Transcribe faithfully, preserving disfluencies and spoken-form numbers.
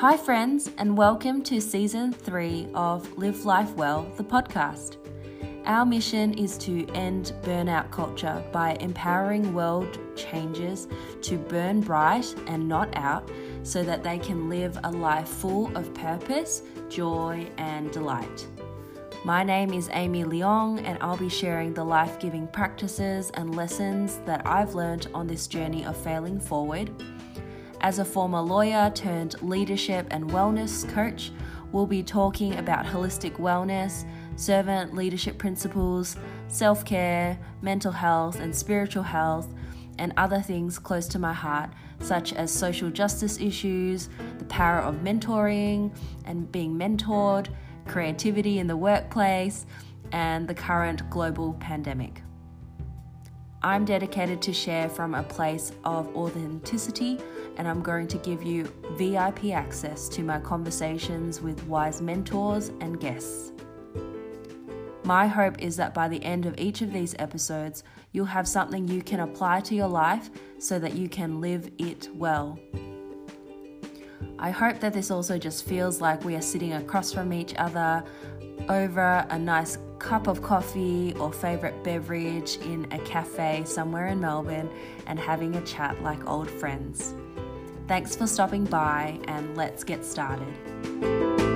Hi friends, and welcome to season three of Live Life Well, the podcast. Our mission is to end burnout culture by empowering world changers to burn bright and not out so that they can live a life full of purpose, joy and delight. My name is Amy Leong and I'll be sharing the life-giving practices and lessons that I've learned on this journey of failing forward. As a former lawyer turned leadership and wellness coach, we'll be talking about holistic wellness, servant leadership principles, self-care, mental health and spiritual health, and other things close to my heart, such as social justice issues, the power of mentoring and being mentored, creativity in the workplace, and the current global pandemic. I'm dedicated to share from a place of authenticity, and I'm going to give you V I P access to my conversations with wise mentors and guests. My hope is that by the end of each of these episodes, you'll have something you can apply to your life so that you can live it well. I hope that this also just feels like we are sitting across from each other over a nice cup of coffee or favourite beverage in a cafe somewhere in Melbourne and having a chat like old friends. Thanks for stopping by, and let's get started.